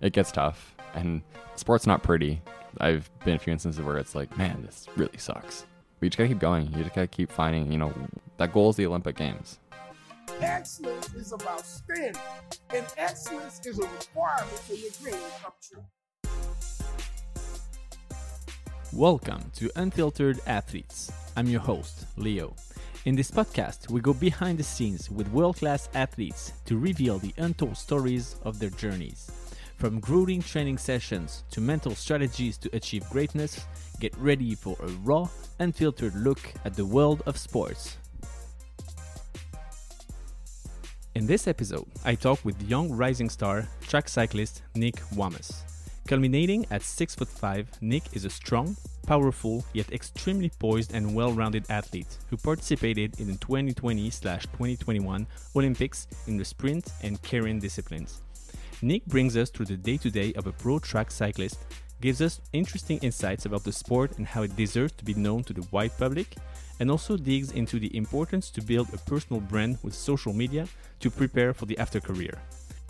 it gets tough, and sport's not pretty. I've been a few instances where it's like, man, this really sucks. But you just gotta keep going. You just gotta keep finding, you know, that goal is the Olympic Games. Excellence is about standing, and excellence is a requirement for your dream to come true. Welcome to Unfiltered Athletes. I'm your host, Leo. In this podcast, we go behind the scenes with world-class athletes to reveal the untold stories of their journeys. From grueling training sessions to mental strategies to achieve greatness, get ready for a raw, unfiltered look at the world of sports. In this episode, I talk with young rising star track cyclist Nick Wammes. Culminating at 6'5", Nick is a strong, powerful, yet extremely poised and well-rounded athlete who participated in the 2020/2021 Olympics in the sprint and Keirin disciplines. Nick brings us through the day-to-day of a pro track cyclist, gives us interesting insights about the sport and how it deserves to be known to the wide public, and also digs into the importance to build a personal brand with social media to prepare for the after-career.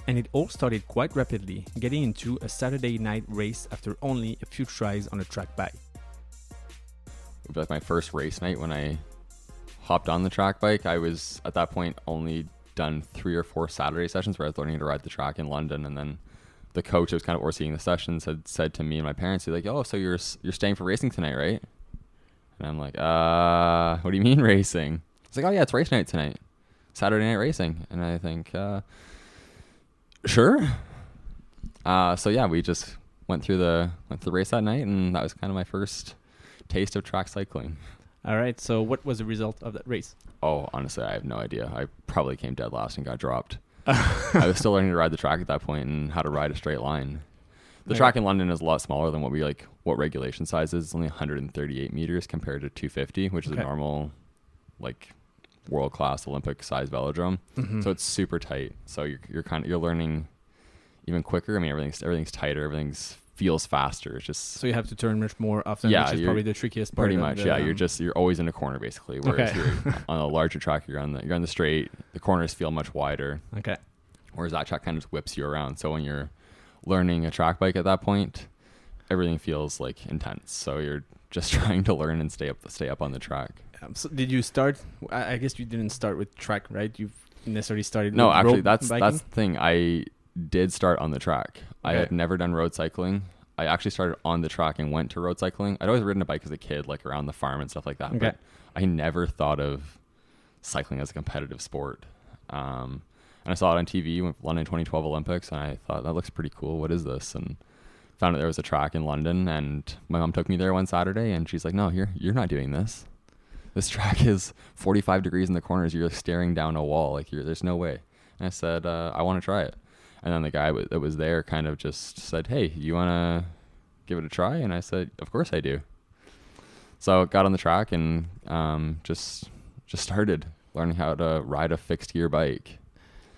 And it all started quite rapidly, getting into a Saturday night race after only a few tries on a track bike. It would be like my first race night when I hopped on the track bike. I was, at that point, only done 3 or 4 Saturday sessions where I was learning to ride the track in London. And then the coach who was kind of overseeing the sessions had said to me and my parents, he's like, oh, so you're staying for racing tonight, right? And I'm like, what do you mean racing? It's like, oh yeah, it's race night tonight. Saturday night racing. And I think, sure. So yeah, we just went through the race that night, and that was kind of my first taste of track cycling. All right. So what was the result of that race? Oh, honestly, I have no idea. I probably came dead last and got dropped. I was still learning to ride the track at that point and how to ride a straight line. The track in London is a lot smaller than what regulation size is. It's only 138 meters compared to 250, which is a normal world-class Olympic size velodrome. Mm-hmm. So it's super tight. So you're learning even quicker. I mean, everything's tighter. Everything's feels faster. It's just, so you have to turn much more often, which is probably the trickiest part. Pretty much. You're always in a corner basically. Whereas you're on a larger track, you're on the straight. The corners feel much wider. Okay. Whereas that track kind of just whips you around. So when you're learning a track bike at that point, everything feels intense. So you're just trying to learn and stay up on the track. So did you start? I guess you didn't start with track, right? You necessarily started. No, with actually, that's the thing. I did start on the track. Okay. I had never done road cycling. I actually started on the track and went to road cycling. I'd always ridden a bike as a kid, around the farm and stuff like that. Okay. But I never thought of cycling as a competitive sport. And I saw it on TV with London 2012 Olympics, and I thought that looks pretty cool. What is this? And found out there was a track in London, and my mom took me there one Saturday, and she's like, "No, you're not doing this. This track is 45 degrees in the corners. You're staring down a wall. There's no way." And I said, I want to try it. And then the guy that was there kind of just said, "Hey, you want to give it a try?" And I said, "Of course I do." So I got on the track and just started learning how to ride a fixed gear bike.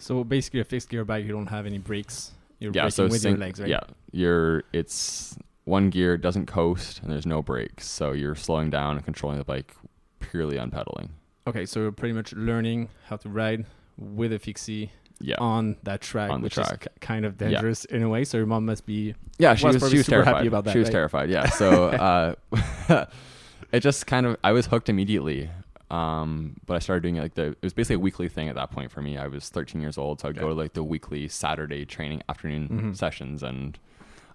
So basically a fixed gear bike, you don't have any brakes. You're braking with your legs, right? Yeah. It's one gear, doesn't coast, and there's no brakes. So you're slowing down and controlling the bike purely on pedaling. Okay, so you're pretty much learning how to ride with a fixie on that track, which is kind of dangerous in a way. So your mom must be she was terrified. Happy about that. She was terrified. Yeah. So it just kind of, I was hooked immediately. But I started doing it was basically a weekly thing at that point for me. I was 13 years old, so I'd go to the weekly Saturday training afternoon sessions, and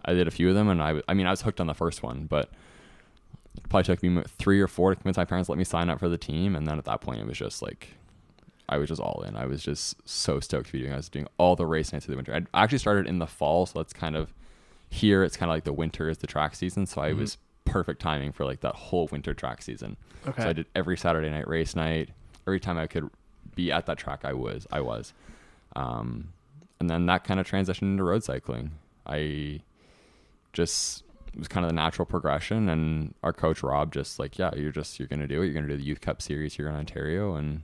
I did a few of them. And I was hooked on the first one, but it probably took me 3 or 4 to convince my parents to let me sign up for the team. And then at that point, it was just I was just all in. I was just so stoked to be doing it. I was doing all the race nights of the winter. I actually started in the fall, so that's kind of here. It's kind of the winter is the track season. So I was perfect timing for that whole winter track season. Okay. So I did every Saturday night race night. Every time I could be at that track, I was. And then that kind of transitioned into road cycling. It was kind of the natural progression, and our coach Rob you're gonna do it. You're gonna do the Youth Cup series here in Ontario, and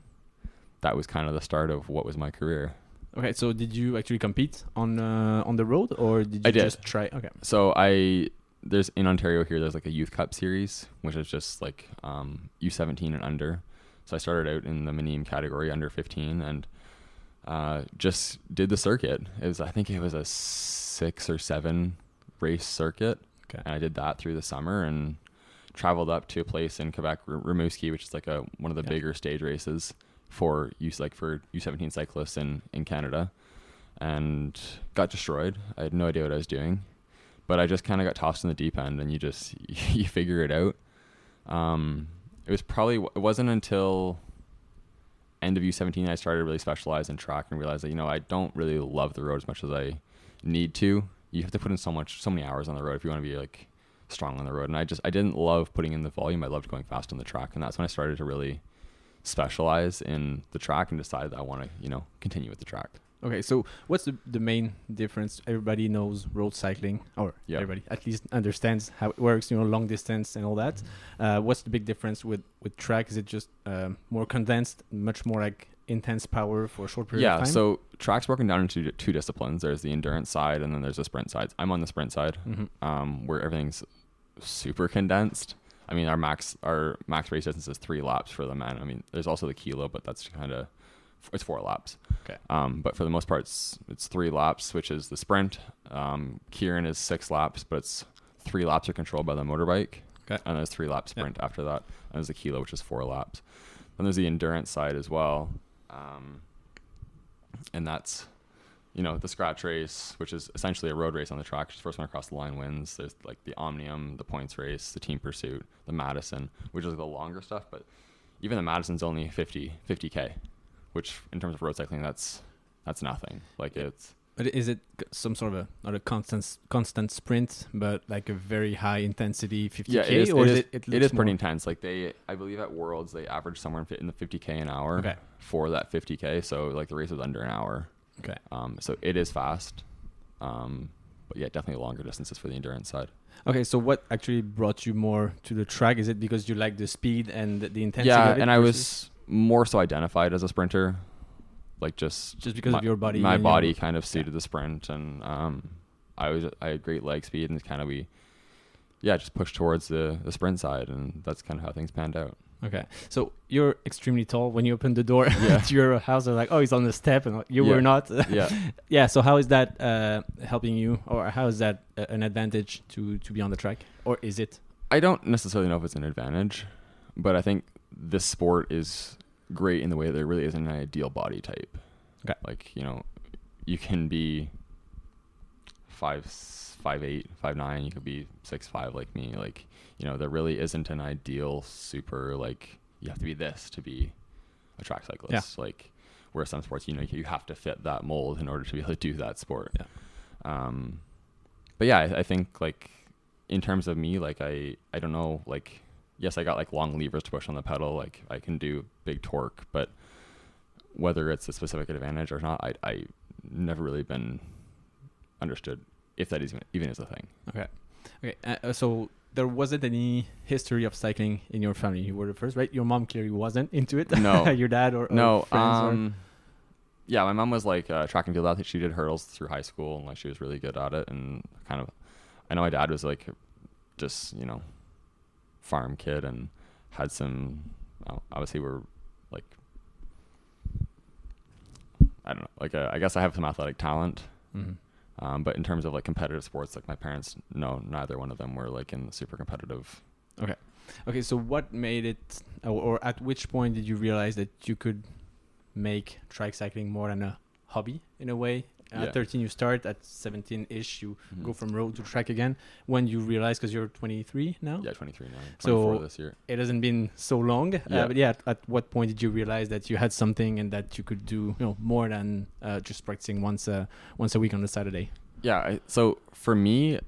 that was kind of the start of what was my career. Okay, so did you actually compete on the road, or did you just try? Okay, so there's in Ontario here. There's a Youth Cup series, which is just U17 and under. So I started out in the minime category under 15, and just did the circuit. It was, I think it was a 6 or 7 race circuit. Okay. And I did that through the summer and traveled up to a place in Quebec, Rimouski, which is like one of the bigger stage races for use, like for U17 cyclists in Canada, and got destroyed. I had no idea what I was doing, but I just kind of got tossed in the deep end and you just, you figure it out. It wasn't until end of U17 I started to really specialize in track and realized that, you know, I don't really love the road as much as I need to. You have to put in so many hours on the road if you want to be like strong on the road. And I didn't love putting in the volume. I loved going fast on the track. And that's when I started to really specialize in the track and decided that I want to, you know, continue with the track. Okay. So what's the main difference? Everybody knows road cycling, or everybody at least understands how it works, you know, long distance and all that. What's the big difference with track? Is it just more condensed, much more like intense power for a short period of time? Yeah. So track's broken down into two disciplines. There's the endurance side and then there's the sprint side. I'm on the sprint side, where everything's super condensed. I mean, our max race distance is 3 laps for the men. I mean, there's also the kilo, but that's kind of, it's 4 laps. Okay. But for the most part, it's 3 laps, which is the sprint. Keirin is 6 laps, but it's 3 laps are controlled by the motorbike. Okay. And there's 3 lap sprint after that. And there's the kilo, which is 4 laps. Then there's the endurance side as well. And that's, you know, the scratch race, which is essentially a road race on the track. Just first one across the line wins. There's like the Omnium, the points race, the team pursuit, the Madison, which is the longer stuff. But even the Madison's only 50K, which in terms of road cycling, that's nothing. Like it's. But is it some sort of not a constant sprint, but like a very high intensity 50K? Yeah, it is pretty intense. Like I believe at Worlds, they averaged somewhere in the 50K an hour for that 50K. So like the race was under an hour. Okay. So it is fast. But yeah, definitely longer distances for the endurance side. Okay. So what actually brought you more to the track? Is it because you like the speed and the intensity? Yeah. And I was more so identified as a sprinter. Like just because of your body, my body kind of suited the sprint, and I had great leg speed, and kind of just pushed towards the sprint side, and that's kind of how things panned out. Okay, so you're extremely tall. When you opened the door to your house, they're like, "Oh, he's on the step," and you were not. So how is that helping you, or how is that an advantage to be on the track, or is it? I don't necessarily know if it's an advantage, but I think this sport is great in the way that there really isn't an ideal body type. Okay. Like, you know, you can be 5'8", 5'9", you could be 6'5" like me. Like, you know, there really isn't an ideal super, like, you have to be this to be a track cyclist. Yeah. Like, where some sports, you know, you have to fit that mold in order to be able to do that sport. Yeah. But yeah, I think, like, in terms of me, like, I don't know, like, yes, I got like long levers to push on the pedal. Like I can do big torque, but whether it's a specific advantage or not, I never really been understood if that even is a thing. Okay. So there wasn't any history of cycling in your family. You were the first, right? Your mom clearly wasn't into it. No, your dad or no. Friends yeah, my mom was like a track and field athlete. She did hurdles through high school, and like she was really good at it. And kind of, I know my dad was like, just, you know, farm kid and had some, obviously we're like, I don't know, like I guess I have some athletic talent, but in terms of like competitive sports, like my parents, no, neither one of them were like in the super competitive. Okay. So what made it, or at which point did you realize that you could make track cycling more than a hobby in a way? At 13 you start, at 17-ish you go from road to track again. When you realize, because you're 23 now? Yeah, 23 now, 24 this year. It hasn't been so long. Yeah. But yeah, at what point did you realize that you had something and that you could do, you know, more than just practicing once a week on a Saturday? Yeah, so for me,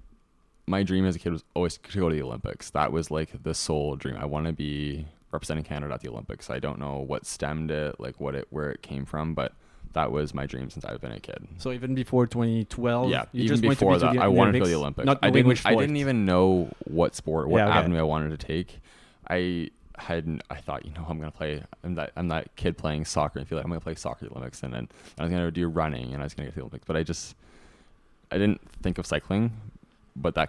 my dream as a kid was always to go to the Olympics. That was like the sole dream. I want to be representing Canada at the Olympics. I don't know what stemmed it, like where it came from, but that was my dream since I've been a kid. So even before 2012, I wanted to go to the Olympics. I didn't even know what sport, avenue I wanted to take. I thought, you know, I'm that kid playing soccer and feel like I'm going to play soccer at the Olympics, and then I was going to do running and I was going to get to the Olympics. But I didn't think of cycling, but I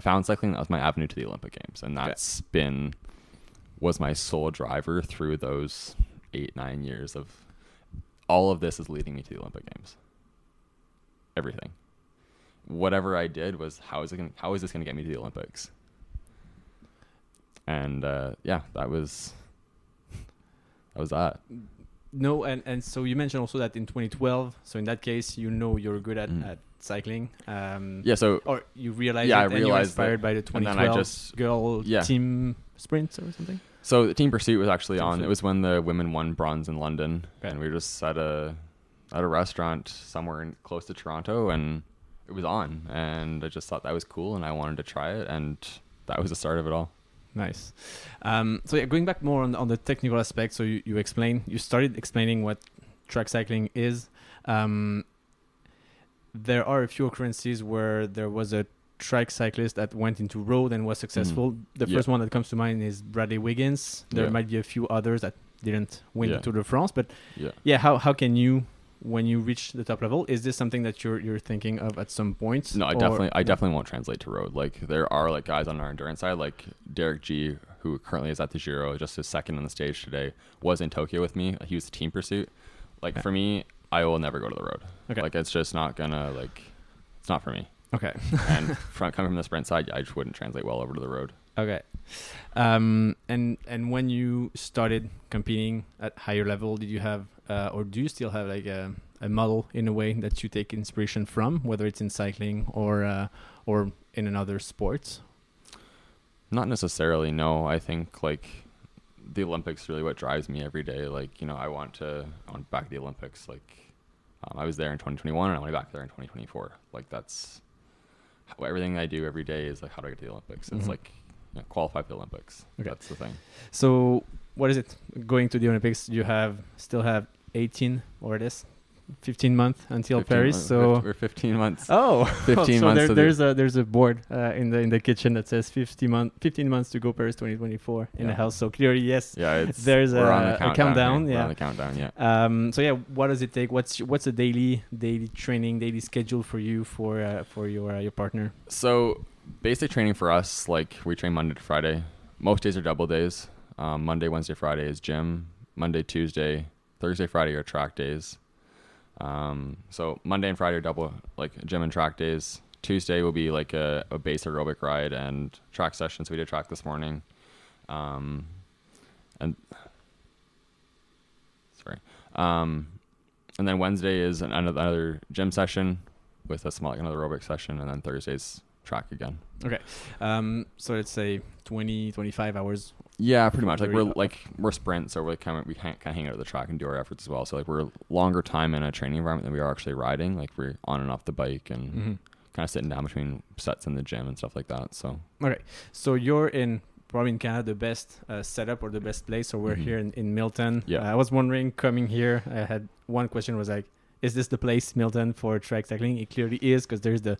found cycling. That was my avenue to the Olympic Games. And that's was my sole driver through those 8, 9 years of all of this is leading me to the Olympic Games. Everything. Whatever I did was, how is this going to get me to the Olympics? And yeah, that was that. No, and so you mentioned also that in 2012, so in that case, you're good at cycling. Yeah, so... Or you realized and you were inspired by the 2012 girl team sprint or something? So the team pursuit was actually It was when the women won bronze in London, and we were just at a restaurant somewhere close to Toronto, and it was on, and I just thought that was cool, and I wanted to try it, and that was the start of it all. Nice. So yeah, going back more on the technical aspect, so you started explaining what track cycling is. There are a few occurrences where there was a track cyclist that went into road and was successful. The first one that comes to mind is Bradley Wiggins. There might be a few others that didn't win the Tour de France, but how can you, when you reach the top level, is this something that you're thinking of at some point? No, I definitely won't translate to road. Like, there are like guys on our endurance side, like Derek G, who currently is at the Giro, just his second on the stage today, was in Tokyo with me. He was the team pursuit. Like for me, I will never go to the road. Okay. Like it's just not gonna it's not for me. Okay. And coming from the sprint side, I just wouldn't translate well over to the road. Okay. And when you started competing at higher level, did you have or do you still have like a model in a way that you take inspiration from, whether it's in cycling or in another sport? Not necessarily, no. I think like the Olympics really what drives me every day. Like, you know, I want back to the Olympics. Like I was there in 2021 and I want to be back there in 2024. Like that's everything I do every day is like, how do I get to the Olympics? It's like, you know, qualify for the Olympics. Okay. That's the thing. So what is it going to the Olympics? You still have 18 or 15 months until Paris. So we're 15 months. Oh, 15 so months. There's a board in the kitchen that says 15 months to go Paris 2024 in the house. So clearly, yes. Yeah, there's a countdown. Right? Yeah, we're on the countdown. Yeah. So yeah, what does it take? What's the daily training, daily schedule for you for your partner? So basic training for us, like we train Monday to Friday. Most days are double days. Monday, Wednesday, Friday is gym. Monday, Tuesday, Thursday, Friday are track days. So Monday and Friday are double, like gym and track days. Tuesday will be like a base aerobic ride and track session. So we did track this morning. And then Wednesday is another gym session with a small, another aerobic session. And then Thursday's track agagan. Okay. So let's say 20, 25 hours. Yeah, pretty much. Like we're sprint, so we kind of hang out at the track and do our efforts as well. So like we're longer time in a training environment than we are actually riding. Like we're on and off the bike and kind of sitting down between sets in the gym and stuff like that. So okay, so you're in probably in Canada the best setup or the best place. So we're here in Milton. Yeah, I was wondering coming here. I had one question was like, is this the place Milton for track cycling? It clearly is because there's the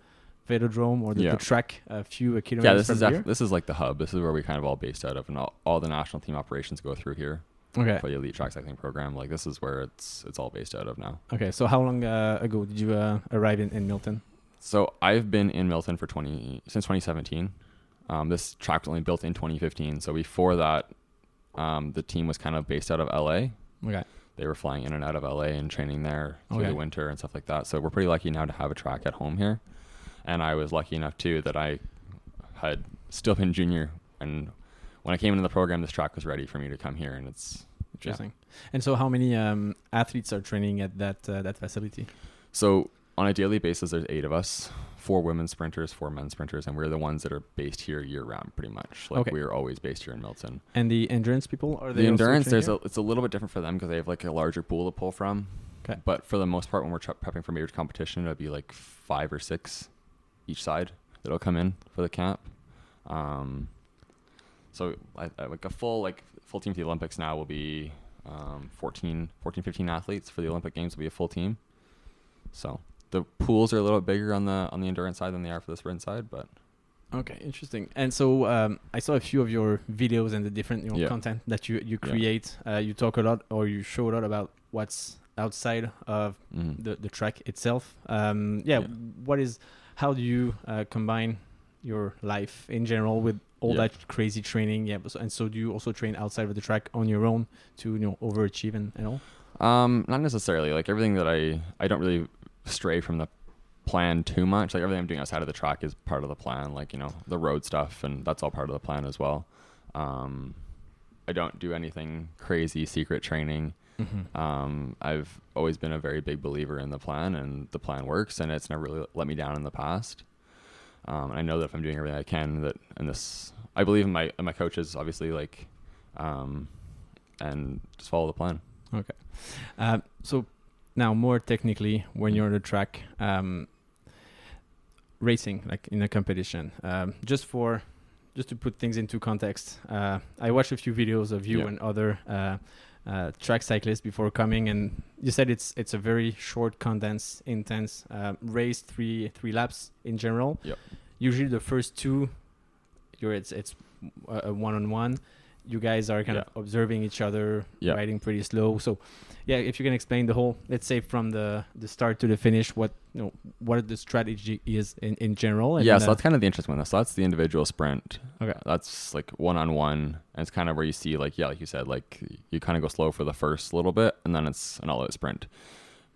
Velodrome or the track a few kilometers this from is here. This is like the hub. This is where we kind of all based out of, and all the national team operations go through here. Okay. For the elite track cycling program, like this is where it's all based out of now. Okay, so how long ago did you arrive in Milton? So I've been in Milton since 2017. This track was only built in 2015. So before that, the team was kind of based out of LA. Okay. They were flying in and out of LA and training there through the winter and stuff like that. So we're pretty lucky now to have a track at home here. And I was lucky enough, too, that I had still been junior. And when I came into the program, this track was ready for me to come here. And it's interesting. Yeah. And so how many athletes are training at that facility? So on a daily basis, there's 8 of us, 4 women sprinters, 4 men sprinters. And we're the ones that are based here year round, pretty much. Like we're always based here in Milton. And the endurance people? Are they the endurance, it's a little bit different for them because they have like a larger pool to pull from. Okay. But for the most part, when we're prepping for major competition, it'll be like 5 or 6. Each side that'll come in for the camp. So I like a full team for the Olympics now will be 15 athletes. For the Olympic Games will be a full team. So the pools are a little bit bigger on the endurance side than they are for the sprint side, but okay, interesting. And so I saw a few of your videos and the different content that you create. You talk a lot or you show a lot about what's outside of the track itself. How do you combine your life in general with all that crazy training? And so do you also train outside of the track on your own to overachieve and all? Not necessarily. Like everything that I don't really stray from the plan too much. Like everything I'm doing outside of the track is part of the plan. Like, you know, the road stuff, and that's all part of the plan as well. I don't do anything crazy secret training. Mm-hmm. I've always been a very big believer in the plan, and the plan works, and it's never really let me down in the past. And I know that if I'm doing everything I can, that, and this, I believe in my coaches, obviously, like, and just follow the plan. Okay. So now more technically, when you're on the track, racing, like in a competition, just to put things into context, I watched a few videos of you and other, track cyclists before coming, and you said it's a very short, condensed, intense race, three laps in general. Yep. Usually the first two, it's a one-on-one. You guys are kind of observing each other, riding pretty slow. So, if you can explain the whole, let's say from the start to the finish, what the strategy is in general. And so that's kind of the interesting one. So that's the individual sprint. Okay. That's like one-on-one. And it's kind of where you see, like you said, like you kind of go slow for the first little bit, and then it's an all-out sprint.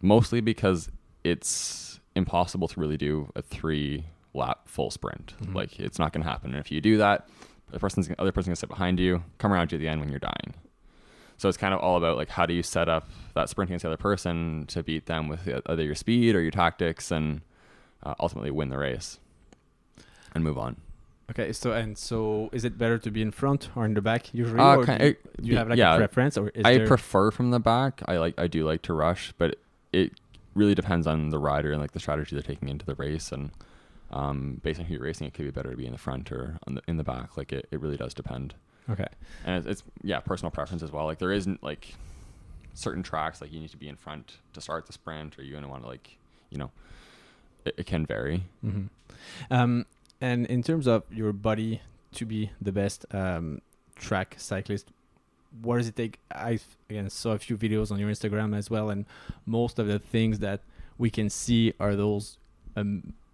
Mostly because it's impossible to really do a 3-lap full sprint. Mm-hmm. Like it's not going to happen. And if you do that, the other person's gonna sit behind you, come around you at the end when you're dying. So it's kind of all about like, how do you set up that sprint against the other person to beat them with either your speed or your tactics, and ultimately win the race and move on. Okay, so is it better to be in front or in the back usually? Or do you have like a preference? Or I prefer from the back. I do like to rush, but it really depends on the rider and like the strategy they're taking into the race, and based on who you're racing, it could be better to be in the front or in the back. Like it really does depend. Okay. And it's personal preference as well. Like there isn't like certain tracks, like you need to be in front to start the sprint, or you're going to want to like, you know, it can vary. Mm-hmm. And in terms of your body to be the best, track cyclist, what does it take? I again saw a few videos on your Instagram as well, and most of the things that we can see are those,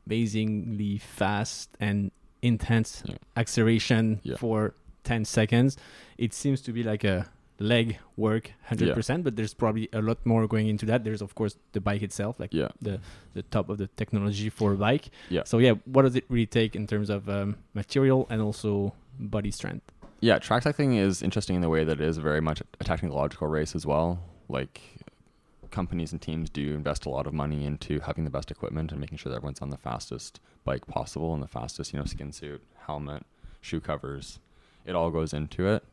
amazingly fast and intense acceleration for 10 seconds. It seems to be like a leg work 100%, but there's probably a lot more going into that. There's of course the bike itself, like the top of the technology for a bike. So what does it really take in terms of material and also body strength? Track cycling is interesting in the way that it is very much a technological race as well. Like companies and teams do invest a lot of money into having the best equipment and making sure that everyone's on the fastest bike possible and the fastest, you know, skin suit, helmet, shoe covers. It all goes into it.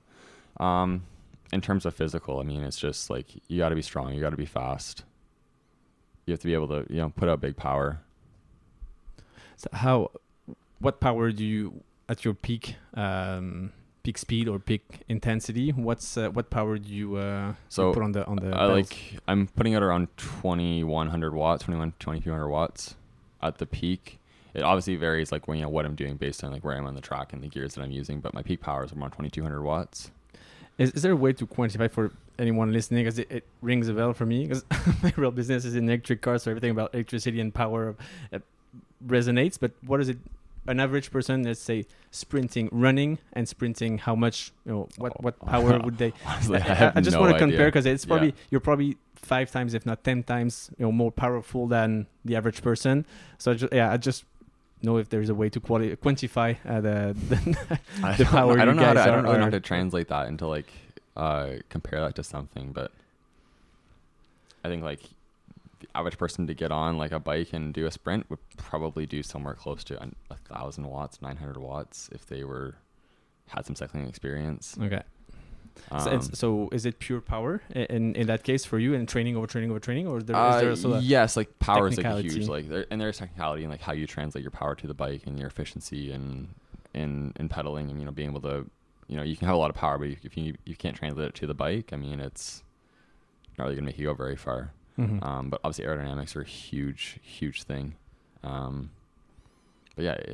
In terms of physical, I mean, it's just like, you got to be strong. You got to be fast. You have to be able to, you know, put out big power. So what power do you, at your peak speed or peak intensity, what power do you put on the pedals? Like I'm putting out around 2200 watts at the peak. It obviously varies, like when, you know, what I'm doing based on like where I'm on the track and the gears that I'm using, but my peak power is around 2200 watts. Is there a way to quantify for anyone listening? Because it rings a bell for me, because my real business is in electric cars, so everything about electricity and power resonates. But what is it? An average person, let's say, running and sprinting, how much, you know, what power would they? Honestly, I just want to compare, because it's probably, you're probably 5 times, if not 10 times, you know, more powerful than the average person. So I just know if there's a way to quantify the power. I don't know how to translate that into like compare that to something, but I think like the average person to get on like a bike and do a sprint would probably do somewhere close to 1,000 watts, 900 watts, if they had some cycling experience. Okay. So is it pure power in that case for you, and training over training, or is there also like power is like huge, like there's technicality in like how you translate your power to the bike and your efficiency and in pedaling, and, you know, being able to, you know, you can have a lot of power, but if you can't translate it to the bike, I mean, it's not really gonna make you go very far. Mm-hmm. But obviously aerodynamics are a huge thing. But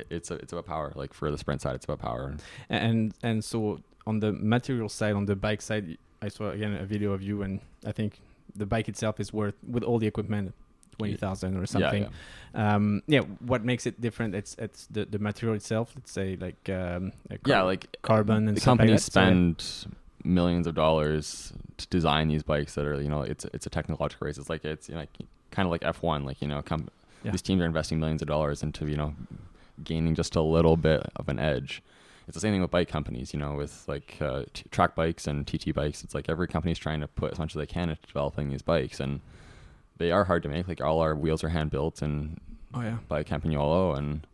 it's about power. Like for the sprint side, it's about power. And so on the material side, on the bike side, I saw again a video of you, and I think the bike itself is worth, with all the equipment, 20,000 or something. What makes it different? It's the material itself. Let's say like carbon, and the companies spend millions of dollars to design these bikes that are, you know, it's a technological race. It's like, it's, you know, kind of like F1, like, you know, these teams are investing millions of dollars into, you know, gaining just a little bit of an edge. It's the same thing with bike companies, you know, with like track bikes and TT bikes. It's like every company's trying to put as much as they can into developing these bikes, and they are hard to make. Like all our wheels are hand built and by Campagnolo, and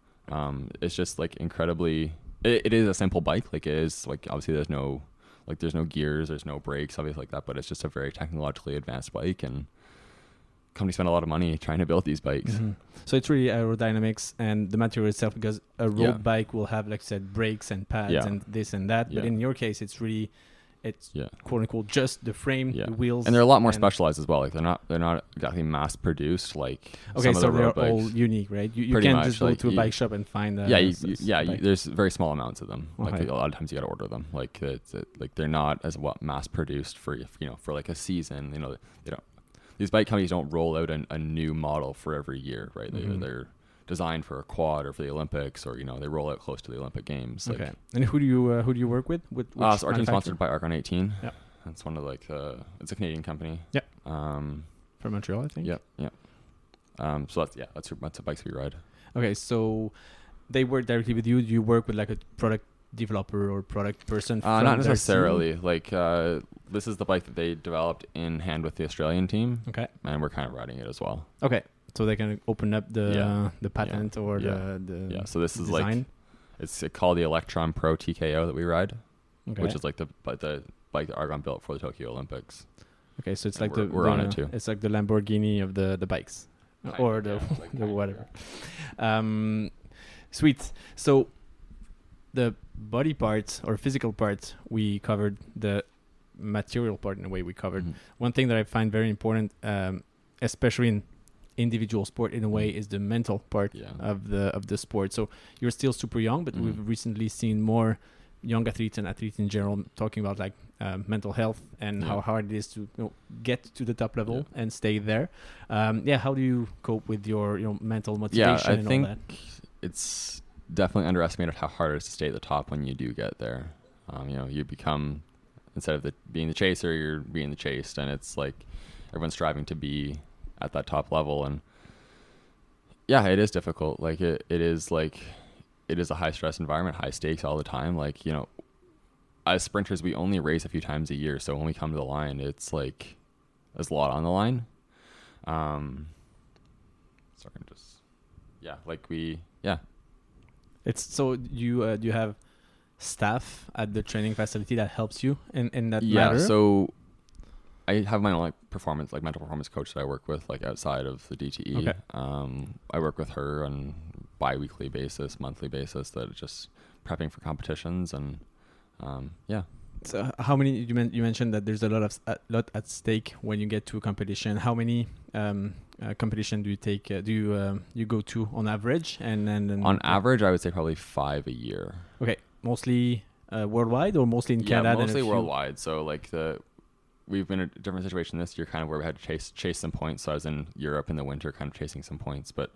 it's just like incredibly. It is a simple bike. Like it is like obviously there's no gears, there's no brakes, obviously like that. But it's just a very technologically advanced bike, and companies spend a lot of money trying to build these bikes. Mm-hmm. So it's really aerodynamics and the material itself, because a road bike will have, like I said, brakes and pads and this and that. But in your case, it's really quote unquote just the frame, the wheels, and they're a lot more specialized as well. Like they're not exactly mass produced. Like so they're all unique, right? You can't just go to a bike shop and find them. There's very small amounts of them. Okay. Like a lot of times you got to order them. Like like they're not as mass produced for for like a season. You know they don't. These bike companies don't roll out a new model for every year, right? Mm-hmm. They're designed for a quad or for the Olympics, or they roll out close to the Olympic Games. Okay. Like, and who do you work with? So our team's sponsored by Argon 18. Yeah, that's one of it's a Canadian company. Yeah. From Montreal, I think. Yeah, yeah. So that's the bikes we ride. Okay, so they work directly with you. Do you work with like a product developer or product person? Not necessarily. Like this is the bike that they developed in hand with the Australian team. Okay, and we're kind of riding it as well. Okay, so they can open up the patent or the So this design. Is like it's called the Electron Pro TKO that we ride, which is like the bike that Argon built for the Tokyo Olympics. Okay, so it's and like we're on it too. It's like the Lamborghini of the bikes the whatever. Sweet. So the body parts or physical parts we covered, the material part in a way we covered. Mm-hmm. One thing that I find very important, especially in individual sport in a way, is the mental part of the sport. So you're still super young, but we've recently seen more young athletes and athletes in general talking about like mental health and how hard it is to get to the top level and stay there. How do you cope with your mental motivation and all that? Yeah, I think it's definitely underestimated how hard it is to stay at the top when you do get there. You become, instead of being the chaser, you're being the chased, and it's like everyone's striving to be at that top level. And it is difficult. Like it is a high stress environment, high stakes all the time. Like, as sprinters, we only race a few times a year. So when we come to the line, it's like, there's a lot on the line. It's so do you have staff at the training facility that helps you in that matter? Yeah, so I have my own mental performance coach that I work with outside of the DTE. Okay. I work with her on bi-weekly basis, monthly basis, that just prepping for competitions and So how many you mentioned that there's a lot at stake when you get to a competition. How many competition do you take? You go to on average, and on average, I would say probably 5 a year. Okay, mostly worldwide or mostly in Canada? Yeah, mostly worldwide. So we've been in a different situation this year, kind of where we had to chase some points. So I was in Europe in the winter, kind of chasing some points, but.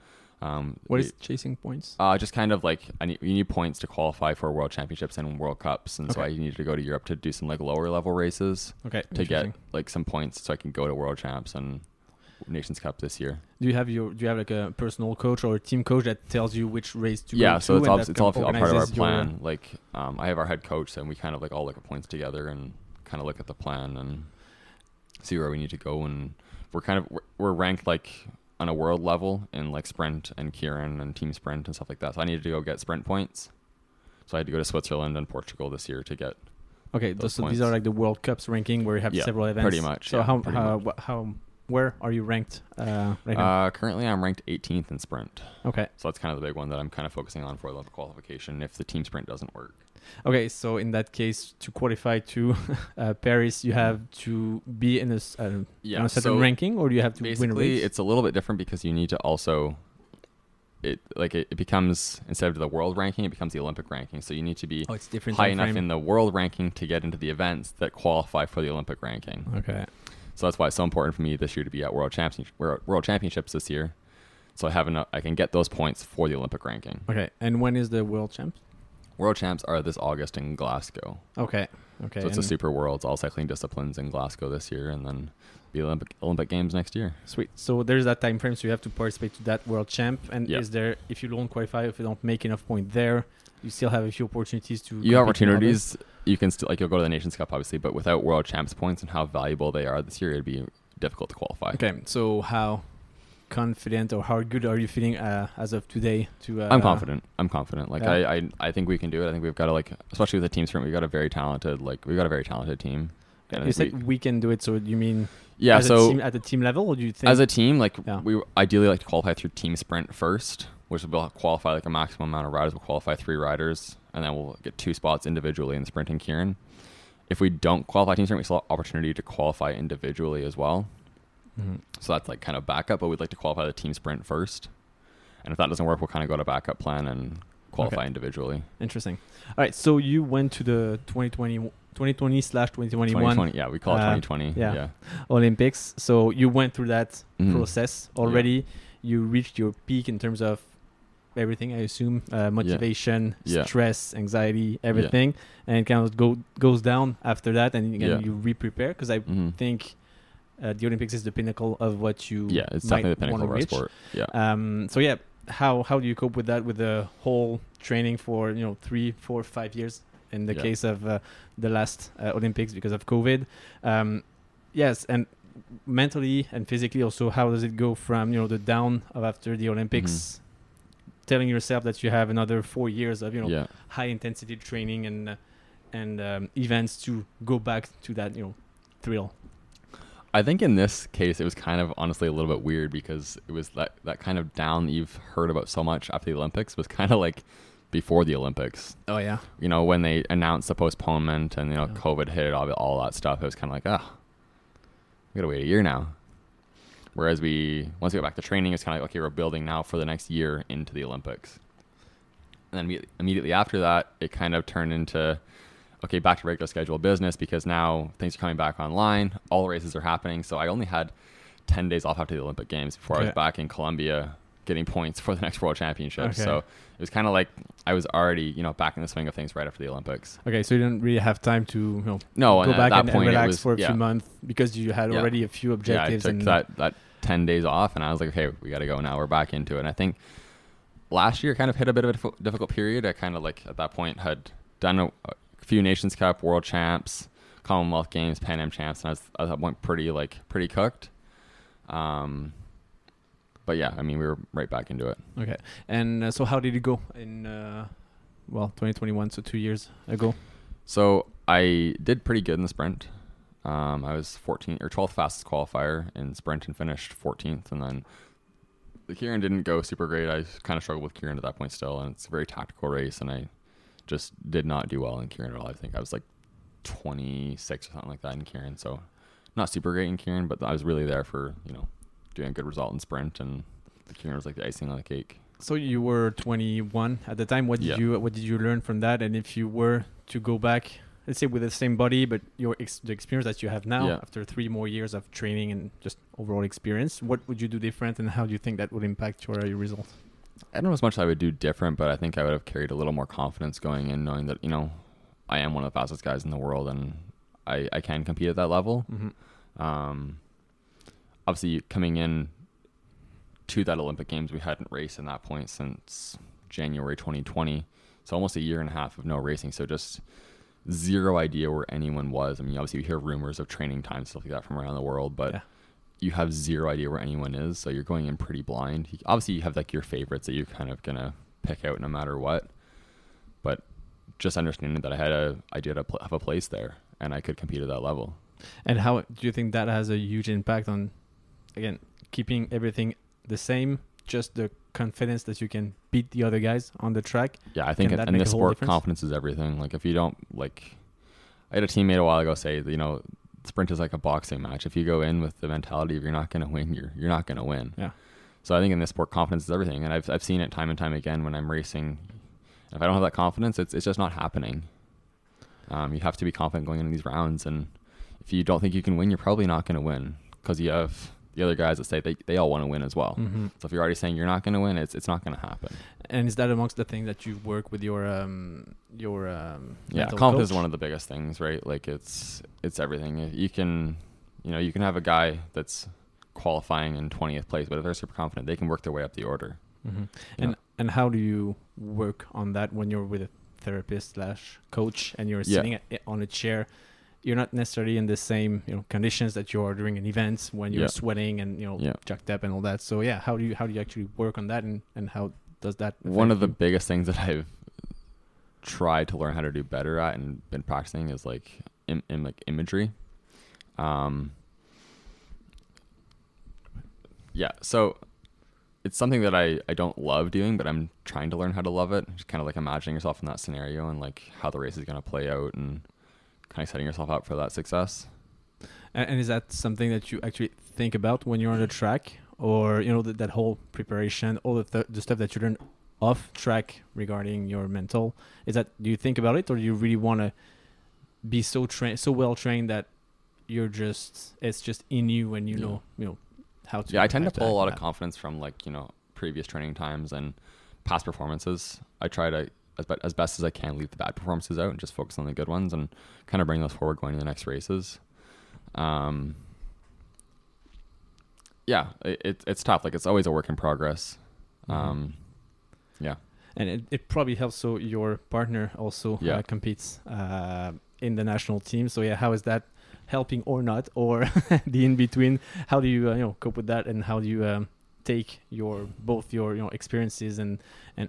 What is chasing points? Just kind of like you need points to qualify for world championships and world cups, and so I needed to go to Europe to do some lower level races to get some points so I can go to world champs and Nations Cup this year. Do you have a personal coach or a team coach that tells you which race to go to? Yeah, so it's all part of our plan. I have our head coach, and we kind of all look at points together and kind of look at the plan and see where we need to go, and we're ranked on a world level in Sprint and Keirin and Team Sprint and stuff like that. So I needed to go get Sprint points. So I had to go to Switzerland and Portugal this year to get. Okay, so these are the World Cups ranking where you have several events. Pretty much. So where are you ranked right now? Currently, I'm ranked 18th in Sprint. Okay. So that's kind of the big one that I'm kind of focusing on for level qualification if the Team Sprint doesn't work. Okay, so in that case, to qualify to Paris, you have to be in a certain ranking, or do you have to win a race? Basically, it's a little bit different because you need to also, it becomes, instead of the world ranking, it becomes the Olympic ranking. So you need to be high enough in the world ranking to get into the events that qualify for the Olympic ranking. Okay. So that's why it's so important for me this year to be at World Championships this year. So I have enough, I can get those points for the Olympic ranking. Okay, and when is the World Champs? World Champs are this August in Glasgow. Okay. Okay. So it's a super worlds, all cycling disciplines in Glasgow this year, and then the Olympic Games next year. Sweet. So there's that time frame, so you have to participate to that world champ. And yep. Is there, if you don't qualify, if you don't make enough point there, you still have a few opportunities to. You have opportunities. You can still, like, you'll go to the Nations Cup, obviously, but without world champs points and how valuable they are this year, it'd be difficult to qualify. Okay. So how confident or how good are you feeling as of today? I'm confident. Like I think we can do it. I think we've got to, like, especially with the team sprint, we've got a very talented team. And you said we can do it. So you mean at the team level, or do you think as a team, we ideally like to qualify through team sprint first, which will qualify like a maximum amount of riders. We'll qualify 3 riders, and then we'll get 2 spots individually in sprint and Keirin. If we don't qualify team sprint, we still have opportunity to qualify individually as well. Mm-hmm. So that's like kind of backup, but we'd like to qualify the team sprint first, and if that doesn't work, we'll kind of go to backup plan and qualify individually. Interesting. All right, so you went to the 2020/2021. Yeah, we call it 2020. Yeah, Olympics. So you went through that process already. Yeah. You reached your peak in terms of everything, I assume, motivation, stress, anxiety, everything, and it kind of goes down after that, and again you re-prepare, because I think. The Olympics is the pinnacle of what you it's definitely the pinnacle of our sport. How do you cope with that, with the whole training for 3, 4, 5 years in the case of the last Olympics because of COVID, and mentally and physically also, how does it go from the down of after the Olympics, telling yourself that you have another 4 years of high intensity training and events to go back to that thrill? I think in this case, it was kind of honestly a little bit weird, because it was that kind of down that you've heard about so much after the Olympics was kind of like before the Olympics. Oh, yeah. When they announced the postponement and, COVID hit, all that stuff, it was kind of like, we got to wait a year now. Whereas once we go back to training, it's kind of like, okay, we're building now for the next year into the Olympics. And then immediately after that, it kind of turned into... okay, back to regular scheduled business, because now things are coming back online. All the races are happening. So I only had 10 days off after the Olympic Games before I was back in Colombia getting points for the next World Championships. Okay. So it was kind of like I was already, back in the swing of things right after the Olympics. Okay, so you didn't really have time to go back at that point, and relax for a few months, because you had already a few objectives. Yeah, I took that 10 days off, and I was like, okay, we got to go now. We're back into it. And I think last year kind of hit a bit of a difficult period. I kind of at that point had done a few Nations Cup, World Champs, Commonwealth Games, Pan Am Champs, and I was at that point pretty cooked. But yeah, I mean, we were right back into it. Okay, and so how did it go in 2021? So 2 years ago. So I did pretty good in the sprint. I was 14th or 12th fastest qualifier in sprint and finished 14th. And then the Keirin didn't go super great. I kind of struggled with Keirin at that point still, and it's a very tactical race, and I just did not do well in Keirin at all. I think I was 26 or something like that in Keirin, so not super great in Keirin, but I was really there for doing a good result in sprint, and the Keirin was the icing on the cake. So you were 21 at the time. What did you learn from that? And if you were to go back, let's say with the same body, but the experience that you have now after 3 more years of training and just overall experience, what would you do different, and how do you think that would impact your results? I don't know as much as I would do different, but I think I would have carried a little more confidence going in, knowing that, I am one of the fastest guys in the world, and I can compete at that level. Mm-hmm. Obviously, coming in to that Olympic Games, we hadn't raced in that point since January 2020. So almost a year and a half of no racing. So just zero idea where anyone was. I mean, obviously, you hear rumors of training time, stuff like that from around the world, but... yeah. You have zero idea where anyone is, so you're going in pretty blind. Obviously, you have your favorites that you're kind of gonna pick out no matter what, but just understanding that I had have a place there, and I could compete at that level. And how do you think that has a huge impact on, again, keeping everything the same, just the confidence that you can beat the other guys on the track? Yeah, I think in this sport, confidence is everything. If you don't I had a teammate a while ago say sprint is like a boxing match. If you go in with the mentality of you're not going to win, you're not going to win. Yeah. So I think in this sport, confidence is everything, and I've seen it time and time again when I'm racing. If I don't have that confidence, it's just not happening. You have to be confident going into these rounds, and if you don't think you can win, you're probably not going to win, because you have the other guys that say they all want to win as well. Mm-hmm. So if you're already saying you're not going to win, it's not going to happen. And is that amongst the things that you work with your confidence coach? Is one of the biggest things, right? Like it's everything. You can have a guy that's qualifying in 20th place, but if they're super confident, they can work their way up the order. Mm-hmm. And how do you work on that when you're with a therapist/coach and you're sitting on a chair? You're not necessarily in the same conditions that you are during an event when you're sweating and jacked up and all that. So how do you actually work on that and how does that? One of the biggest things that I've tried to learn how to do better at and been practicing is like imagery. So it's something that I don't love doing, but I'm trying to learn how to love it. Just kind of like imagining yourself in that scenario and like how the race is going to play out and kind of setting yourself up for that success. And is that something that you actually think about when you're on the track, or that whole preparation, all the stuff that you learn off track regarding your mental? Is that, do you think about it, or do you really want to be so well trained that you're just, it's just in you and you know how to? Yeah, I tend to pull a lot of confidence from previous training times and past performances. I try to, as best as I can, leave the bad performances out and just focus on the good ones and kind of bring those forward going to the next races. It's tough. Like, it's always a work in progress. And it probably helps. So your partner also competes in the national team. So how is that helping or not, or the in between? How do you cope with that, and how do you take your experiences and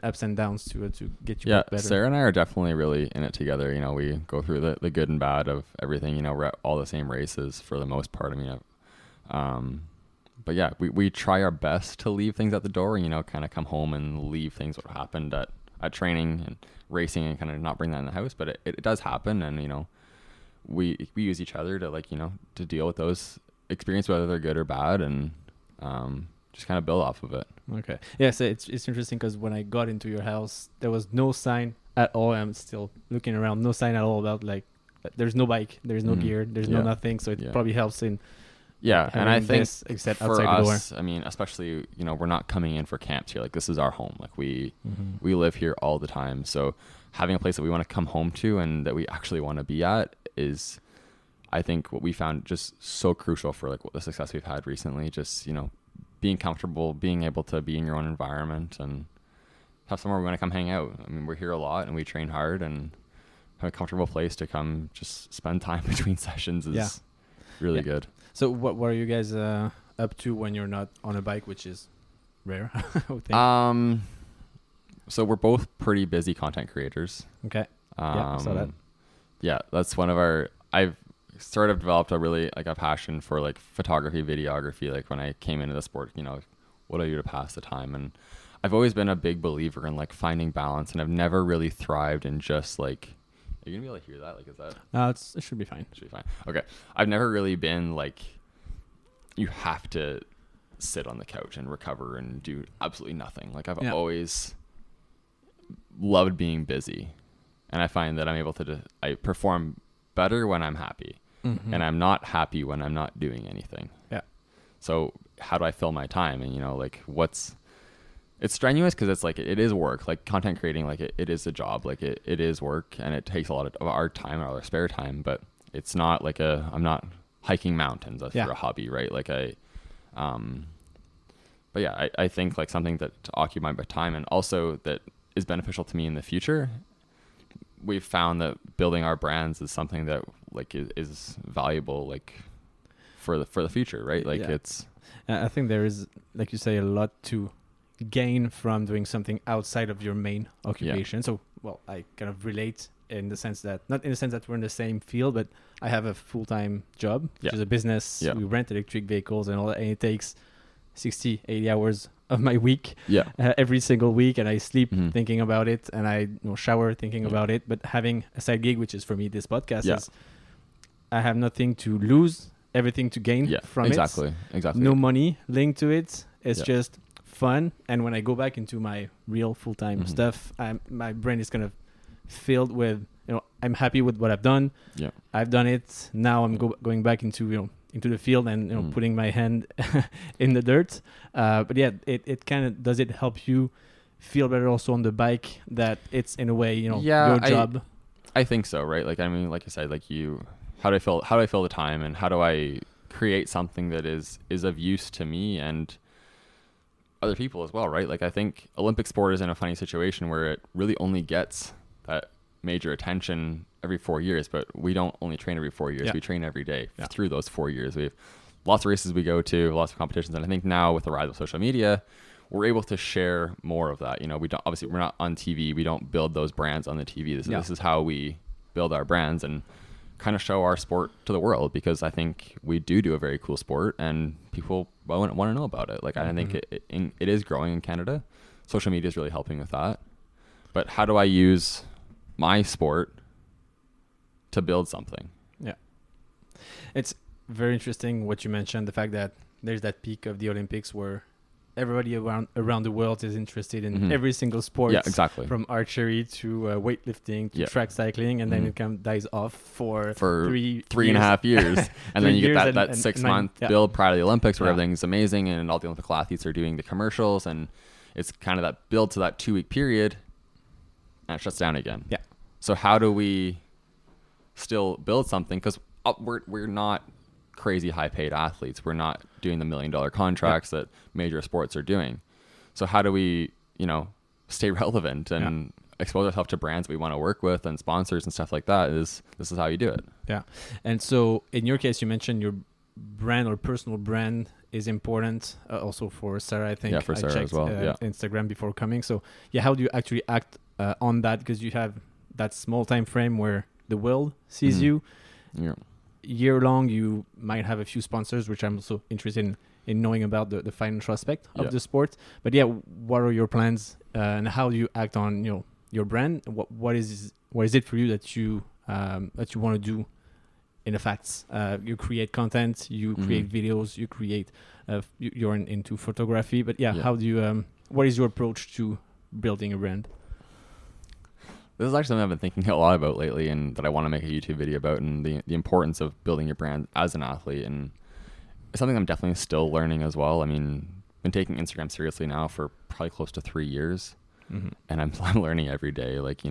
ups and downs to get you better? Sarah and I are definitely really in it together. We go through the good and bad of everything. We're at all the same races for the most part. We try our best to leave things at the door, and kind of come home and leave things what happened at training and racing, and kind of not bring that in the house. But it does happen, and we use each other to to deal with those experiences, whether they're good or bad, and just kind of build off of it. Okay. Yeah, so it's interesting because when I got into your house, there was no sign at all. I'm still looking around, no sign at all about there's no bike, there's no gear, there's no nothing. So it probably helps in. Yeah, and I think except for outside us, the door. I mean, especially we're not coming in for camps here. Like, this is our home. Like we live here all the time. So having a place that we want to come home to and that we actually want to be at is, I think, what we found just so crucial for the success we've had recently. Just being comfortable, being able to be in your own environment and have somewhere we want to come hang out. I mean, we're here a lot and we train hard, and have a comfortable place to come just spend time between sessions is really good. So what were you guys up to when you're not on a bike, which is rare? So we're both pretty busy content creators. Okay. I saw that. Yeah, that's one of our, I've sort of developed a really a passion for photography, videography. Like, when I came into the sport, what do I do to pass the time? And I've always been a big believer in finding balance, and I've never really thrived in just are you gonna be able to hear that? Is that? No, it should be fine. Okay. I've never really been you have to sit on the couch and recover and do absolutely nothing. I've always loved being busy, and I find that I'm able to I perform better when I'm happy. Mm-hmm. And I'm not happy when I'm not doing anything. Yeah. So how do I fill my time? And it's strenuous because it's it is work. Content creating, it is a job. It is work, and it takes a lot of our time, our spare time. But it's not I'm not hiking mountains for a hobby, right? I think something that to occupy my time, and also that is beneficial to me in the future. We've found that building our brands is something that is valuable for the future, right? It's. I think there is, like you say, a lot to gain from doing something outside of your main occupation. So, I kind of relate in the sense that, not in the sense that we're in the same field, but I have a full-time job, which is a business. Yeah. We rent electric vehicles and all that, and it takes 60, 80 hours of my week every single week, and I sleep thinking about it, and I shower thinking about it. But having a side gig, which is for me this podcast, is I have nothing to lose, everything to gain from it. Exactly. No money linked to it. It's just fun. And when I go back into my real full-time stuff, my brain is kind of filled with I'm happy with what I've done. I've done it. Now I'm going back into into the field and putting my hand in the dirt. But yeah, it kind of does it help you feel better also on the bike that it's in a way your job. I think so, right? Like, I mean, like I said, like how do I fill the time, and how do I create something that is of use to me and other people as well, right? Like, I think Olympic sport is in a funny situation where it really only gets that major attention every 4 years, but we don't only train every 4 years. Yeah. We train every day through those 4 years. We have lots of races we go to, lots of competitions. And I think now with the rise of social media, we're able to share more of that. You know, we don't, obviously we're not on TV. We don't build those brands on the TV. This is how we build our brands and kind of show our sport to the world, because I think we do a very cool sport and people want to know about it. Like, I think it is growing in Canada. Social media is really helping with that. But how do I use my sport to build something? Yeah. It's very interesting what you mentioned, the fact that there's that peak of the Olympics where everybody around the world is interested in every single sport. Yeah, exactly. From archery to weightlifting to track cycling, and then it kind of dies off for three and a half years. And then you get that 6 month build prior to the Olympics where everything's amazing and all the Olympic athletes are doing the commercials, and it's kind of that build to that 2 week period, and it shuts down again. Yeah. So how do we still build something? Because we're not crazy high paid athletes. We're not doing the $1 million contracts that major sports are doing. So how do we, stay relevant and expose ourselves to brands we want to work with and sponsors and stuff like that? This is how you do it. Yeah. And so in your case, you mentioned your brand or personal brand is important also for Sarah, I think. Yeah, for Sarah as well. Instagram before coming. So how do you actually act on that? Because you have that small time frame where the world sees you. Yeah. Year long, you might have a few sponsors, which I'm also interested in knowing about the financial aspect of the sport. But what are your plans and how do you act on your brand? What is it for you that you want to do? In the facts, you create content, you create videos, you create. You're into photography, but how do you? What is your approach to building a brand? This is actually something I've been thinking a lot about lately and that I want to make a YouTube video about, and the importance of building your brand as an athlete. And it's something I'm definitely still learning as well. I mean, I've been taking Instagram seriously now for probably close to 3 years, and I'm learning every day. Like,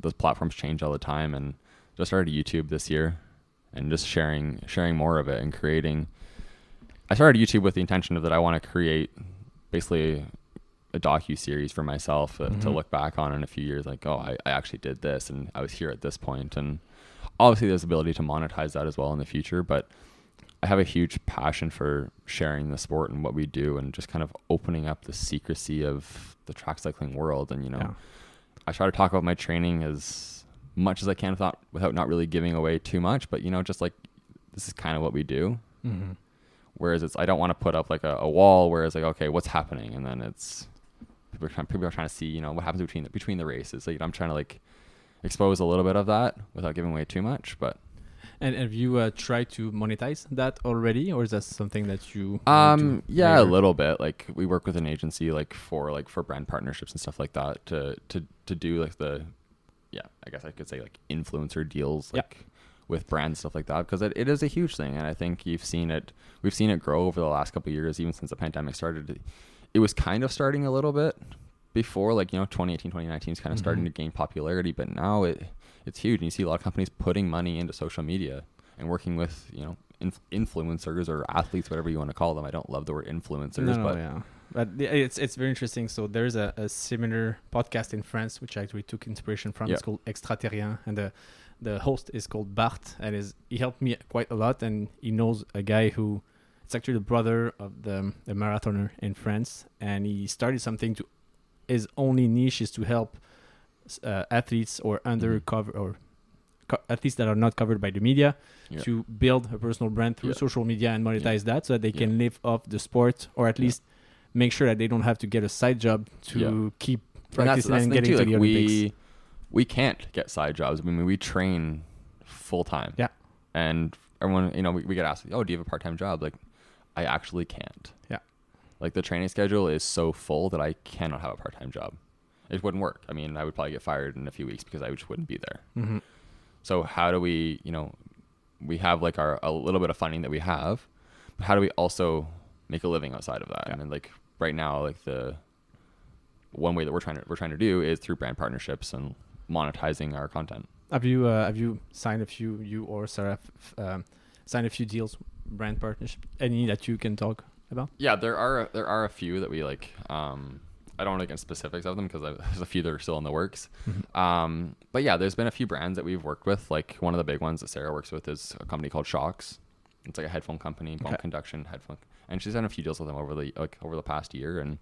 those platforms change all the time, and just started YouTube this year and just sharing more of it and creating. I started YouTube with the intention of that I want to create basically a docu-series for myself to look back on in a few years, like, oh, I actually did this and I was here at this point. And obviously there's ability to monetize that as well in the future, but I have a huge passion for sharing the sport and what we do and just kind of opening up the secrecy of the track cycling world. And I try to talk about my training as much as I can without not really giving away too much, but just like, this is kind of what we do. Whereas I don't want to put up like a wall where it's like, okay, what's happening? And then it's people are trying to see, what happens between the races. Like, I'm trying to like expose a little bit of that without giving away too much. But and have you tried to monetize that already, or is that something that you a little bit? Like, we work with an agency for brand partnerships and stuff like that to do like the I guess I could say like influencer deals with brands, stuff like that, because it is a huge thing. And I think we've seen it grow over the last couple of years, even since the pandemic started. It was kind of starting a little bit before, like, 2018, 2019 is kind of starting to gain popularity, but now it's huge. And you see a lot of companies putting money into social media and working with, influencers or athletes, whatever you want to call them. I don't love the word influencers, but it's very interesting. So there's a similar podcast in France, which I actually took inspiration from. It's called Extraterrien, and the host is called Bart, and he helped me quite a lot. And he knows a guy who, it's actually the brother of the marathoner in France, and he started something to. His only niche is to help athletes or undercover or athletes that are not covered by the media to build a personal brand through social media and monetize that, so that they can live off the sport, or at least make sure that they don't have to get a side job to keep practicing and getting to the Olympics. We can't get side jobs. I mean, we train full time. Yeah, and everyone, we get asked, "Oh, do you have a part time job?" Like, I actually can't. Yeah. Like, the training schedule is so full that I cannot have a part-time job. It wouldn't work. I mean, I would probably get fired in a few weeks because I just wouldn't be there. So how do we, we have like our a little bit of funding that we have, but how do we also make a living outside of that? Yeah. And like right now, like the one way that we're trying to do is through brand partnerships and monetizing our content. Have you signed a few, you or Sarah signed a few deals, brand partnership, any that you can talk about? Yeah, there are a few that we like. I don't want to get into specifics of them because there's a few that are still in the works. Mm-hmm. But yeah, there's been a few brands that we've worked with. Like one of the big ones that Sarah works with is a company called Shocks. It's like a headphone company, bomb conduction headphone, and she's done a few deals with them over the past year. And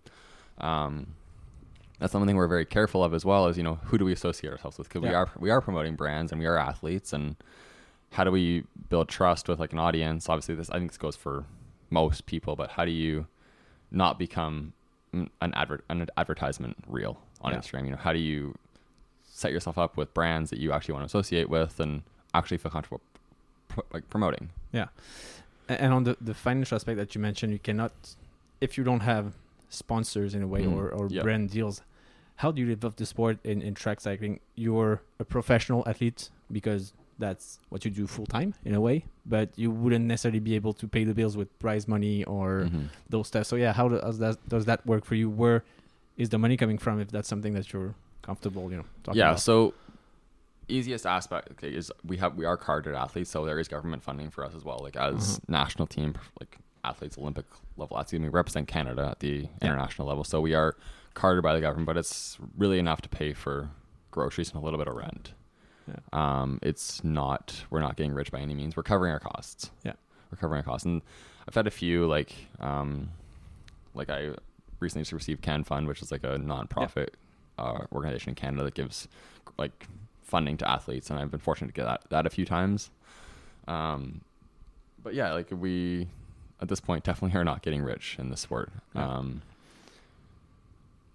that's something we're very careful of as well, is, you know, who do we associate ourselves with? Because we are promoting brands and we are athletes, and how do we build trust with like an audience? Obviously, this I think this goes for most people, but how do you not become an advertisement reel on Instagram? You know, how do you set yourself up with brands that you actually want to associate with and actually feel comfortable promoting? Yeah. And on the financial aspect that you mentioned, you cannot, if you don't have sponsors in a way, mm-hmm. or brand deals, how do you develop the sport in track cycling? You're a professional athlete because that's what you do full time in a way, but you wouldn't necessarily be able to pay the bills with prize money or mm-hmm. those stuff. So yeah, how does that work for you? Where is the money coming from, if that's something that you're comfortable, you know, talking about? So easiest aspect is we are carded athletes, so there is government funding for us as well, like as mm-hmm. national team like athletes, Olympic level athletes. We represent Canada at the international level, so we are carded by the government, but it's really enough to pay for groceries and a little bit of rent. Yeah. We're not getting rich by any means. We're covering our costs. Yeah. We're covering our costs. And I've had a few, like I recently just received CanFund, which is like a nonprofit organization in Canada that gives like funding to athletes. And I've been fortunate to get that a few times. But yeah, like we, at this point, definitely are not getting rich in this sport. Yeah.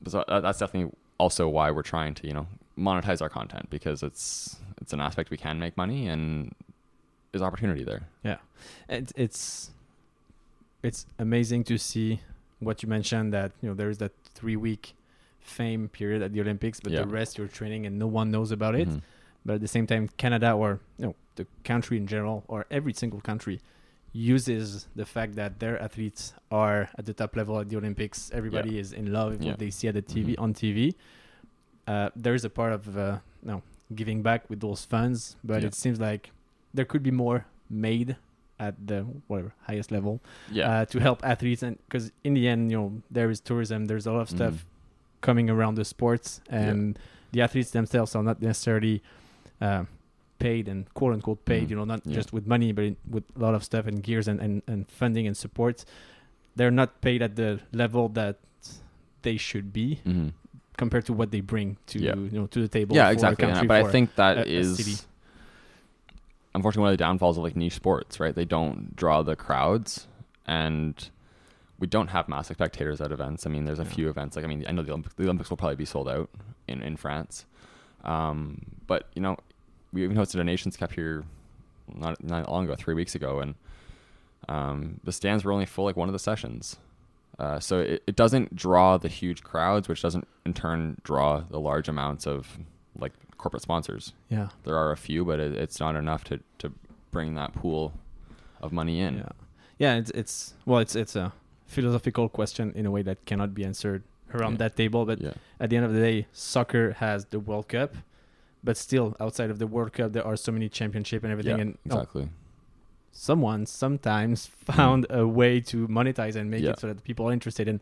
So that's definitely also why we're trying to, you know, monetize our content, because it's an aspect we can make money, and there's opportunity there. Yeah. And it's amazing to see what you mentioned, that, you know, there is that 3-week fame period at the Olympics, but the rest you're training and no one knows about it. Mm-hmm. But at the same time, Canada, or, you know, the country in general, or every single country, uses the fact that their athletes are at the top level at the Olympics. Everybody is in love with what they see at the TV, mm-hmm. on TV. There is a part of giving back with those funds, but it seems like there could be more made at the highest level to help athletes, and because in the end, you know, there is tourism, there's a lot of stuff coming around the sports, and the athletes themselves are not necessarily paid and quote unquote paid, you know, not just with money, but with a lot of stuff and gears and funding and support. They're not paid at the level that they should be. Mm-hmm. compared to what they bring to you know, to the table. Yeah, exactly. But I think that is unfortunately one of the downfalls of like niche sports, right? They don't draw the crowds, and we don't have massive spectators at events. I mean, there's a few events. Like, I mean, I know the Olympics will probably be sold out in France, but you know, we even hosted a Nations Cup here not long ago, 3 weeks ago, and the stands were only full like one of the sessions. So it doesn't draw the huge crowds, which doesn't in turn draw the large amounts of like corporate sponsors. Yeah, there are a few, but it's not enough to bring that pool of money in. Yeah, it's a philosophical question in a way that cannot be answered around that table. But at the end of the day, soccer has the World Cup, but still outside of the World Cup, there are so many championships and everything. Yeah, and exactly. Someone sometimes found a way to monetize and make it so that people are interested, and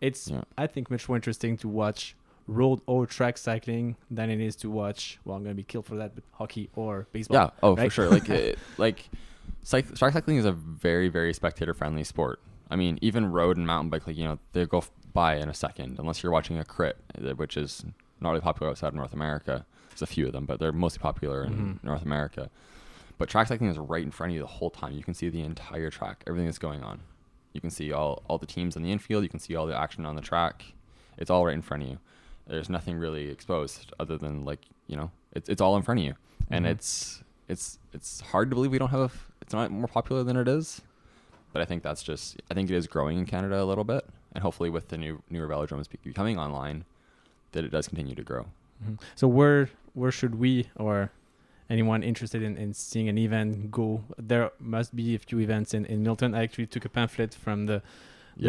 it's I think much more interesting to watch road or track cycling than it is to watch, well, I'm gonna be killed for that, but hockey or baseball. For sure. Like track cycling is a very, very spectator friendly sport. I mean, even road and mountain bike, like, you know, they go by in a second unless you're watching a crit, which is not really popular outside of North America. There's a few of them, but they're mostly popular in North America. But track cycling is right in front of you the whole time. You can see the entire track, everything that's going on. You can see all the teams on the infield. You can see all the action on the track. It's all right in front of you. There's nothing really exposed other than, like, you know, it's all in front of you. And it's hard to believe we don't have, it's not more popular than it is. But I think I think it is growing in Canada a little bit. And hopefully with the newer velodromes becoming online, that it does continue to grow. Mm-hmm. So where should we, or anyone interested in seeing an event, go. There must be a few events in Milton. I actually took a pamphlet from the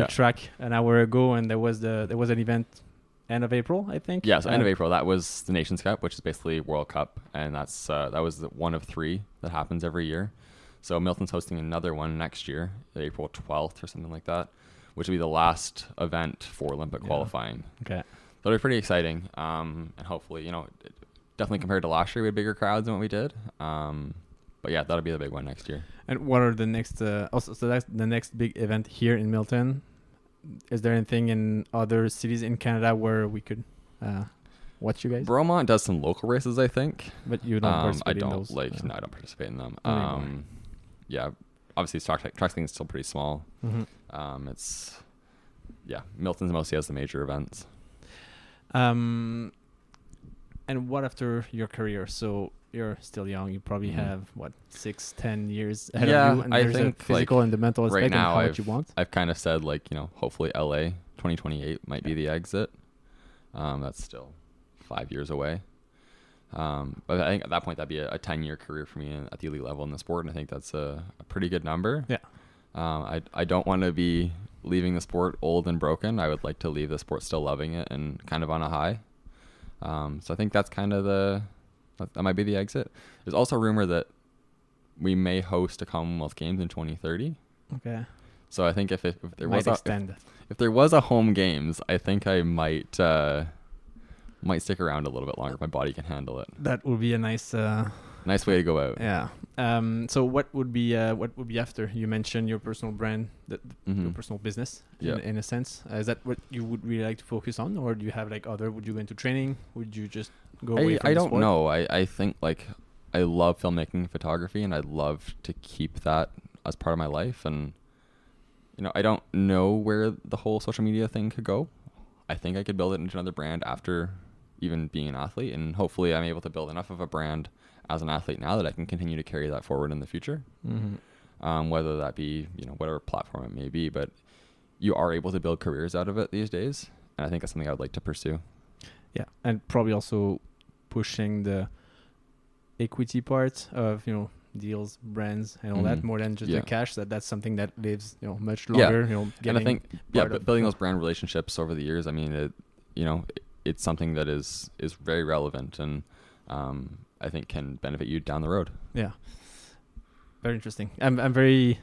track an hour ago, and there was an event end of April, I think. Yeah, so end of April. That was the Nations Cup, which is basically World Cup, and that's that was one of three that happens every year. So Milton's hosting another one next year, April 12th or something like that, which will be the last event for Olympic qualifying. Okay. So it'll be pretty exciting, and hopefully, you know, definitely compared to last year, we had bigger crowds than what we did. But yeah, that'll be the big one next year. And what are the next? So that's the next big event here in Milton. Is there anything in other cities in Canada where we could watch you guys? Bromont does some local races, I think. But you don't participate in those? No, I don't participate in them. Yeah, obviously, Trackling is still pretty small. Mm-hmm. Milton mostly has the major events. And what after your career? So you're still young. You probably have, 6-10 years ahead of you? And I think physical and the mental aspect right now, and how much you want. I've kind of said, hopefully LA 2028 might be the exit. That's still 5 years away. But I think at that point, that'd be a 10-year career for me at the elite level in the sport. And I think that's a pretty good number. Yeah. I don't want to be leaving the sport old and broken. I would like to leave the sport still loving it and kind of on a high. So I think that's kind of that might be the exit. There's also a rumor that we may host a Commonwealth Games in 2030. Okay. So I think if there was a home games, I think I might stick around a little bit longer if my body can handle it. That would be a nice way to go out. Yeah. So what would be after? You mentioned your personal brand, your personal business in a sense. Is that what you would really like to focus on, or do you have would you go into training? Would you just go away from the sport? I don't know. I think I love filmmaking and photography, and I'd love to keep that as part of my life. And I don't know where the whole social media thing could go. I think I could build it into another brand after even being an athlete, and hopefully I'm able to build enough of a brand as an athlete now that I can continue to carry that forward in the future. Mm-hmm. Whether that be, whatever platform it may be, but you are able to build careers out of it these days. And I think that's something I would like to pursue. Yeah. And probably also pushing the equity part of, deals, brands, and all that, more than just the cash. That's something that lives, much longer. Yeah. And I think, but building those brand relationships over the years, I mean, it's something that is very relevant and I think can benefit you down the road. Yeah, very interesting. I'm very.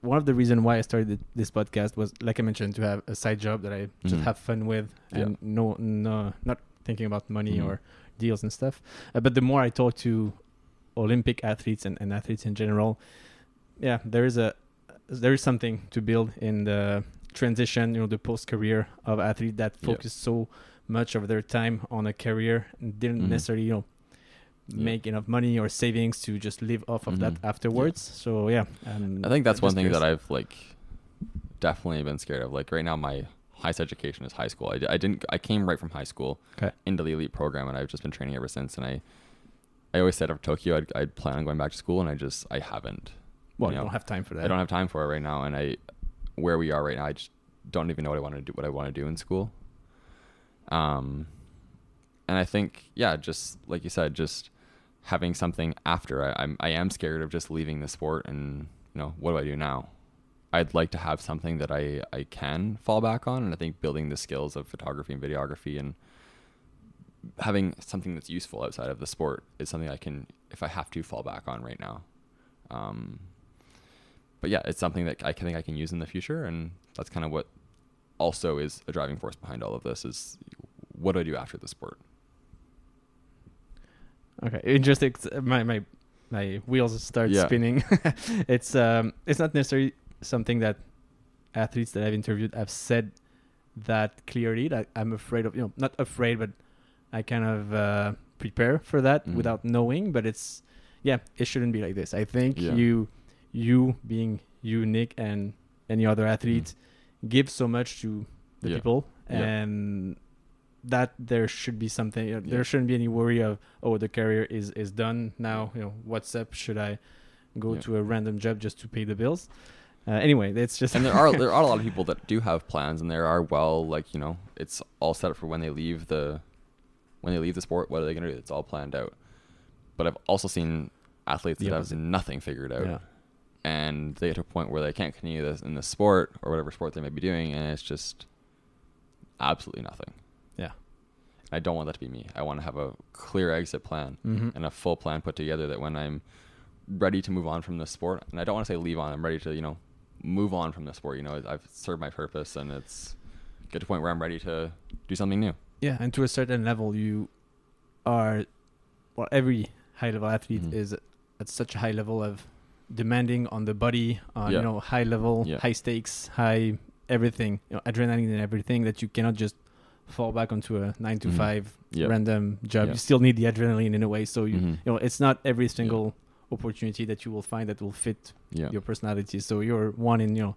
One of the reasons why I started this podcast was, like I mentioned, to have a side job that I just have fun with and not thinking about money or deals and stuff. But the more I talk to Olympic athletes and athletes in general, there is something to build in the transition, the post-career of athlete that focused so much of their time on a career and didn't necessarily, make enough money or savings to just live off of that afterwards. Yeah. So I think that's one thing that I've definitely been scared of. Right now, my highest education is high school. I came right from high school into the elite program, and I've just been training ever since. And I always said after Tokyo, I'd plan on going back to school, and I haven't. Well, I don't have time for that. I don't have time for it right now, and where we are right now, I just don't even know what I want to do in school. And I think, just like you said, just having something after. I am scared of just leaving the sport, and what do I do now? I'd like to have something that I can fall back on, and I think building the skills of photography and videography and having something that's useful outside of the sport is something I can, if I have to, fall back on right now. But yeah, it's something that I can use in the future, and that's kind of what also is a driving force behind all of this is what do I do after the sport? Okay, interesting. My wheels start spinning. It's not necessarily something that athletes that I've interviewed have said that clearly. That I'm afraid of, not afraid, but I kind of prepare for that without knowing. But it's it shouldn't be like this. I think you being unique and any other athlete give so much to the people, and that there should be something. There shouldn't be any worry of the career is done now. What's up? Should I go to a random job just to pay the bills? Anyway, it's just. And there are a lot of people that do have plans, and there are it's all set up for when they leave the sport. What are they gonna do? It's all planned out. But I've also seen athletes that have nothing figured out. Yeah. And they get to a point where they can't continue this in this sport or whatever sport they may be doing, and it's just absolutely nothing. Yeah. I don't want that to be me. I want to have a clear exit plan and a full plan put together that when I'm ready to move on from this sport, and I don't want to say leave on, I'm ready to, you know, move on from this sport. You know, I've served my purpose and it's get to a point where I'm ready to do something new. Yeah. And to a certain level, you are, well, every high level athlete is at such a high level of demanding on the body, you know, high level, high stakes, high everything, you know, adrenaline and everything, that you cannot just fall back onto a 9-to-5 random job. You still need the adrenaline in a way. So, you know, it's not every single opportunity that you will find that will fit your personality. So you're one in, you know,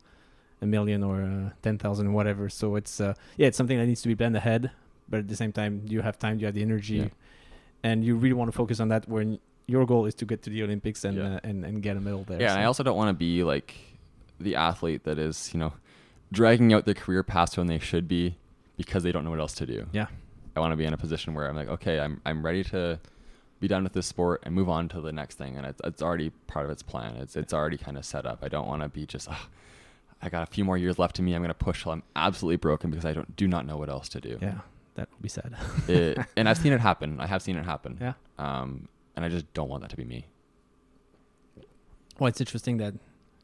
a million or 10,000, whatever. So it's, it's something that needs to be planned ahead. But at the same time, you have time, you have the energy, and you really want to focus on that when your goal is to get to the Olympics and and get a medal there. Yeah, so. And I also don't want to be like the athlete that is, you know, dragging out their career past when they should be because they don't know what else to do. Yeah. I want to be in a position where I'm like, okay, I'm ready to be done with this sport and move on to the next thing. And it's already part of its plan. It's already kind of set up. I don't want to be just, oh, I got a few more years left to me. I'm going to push till I'm absolutely broken because I do not know what else to do. Yeah, that would be sad. And I've seen it happen. I have seen it happen. Yeah. And I just don't want that to be me. Well, it's interesting that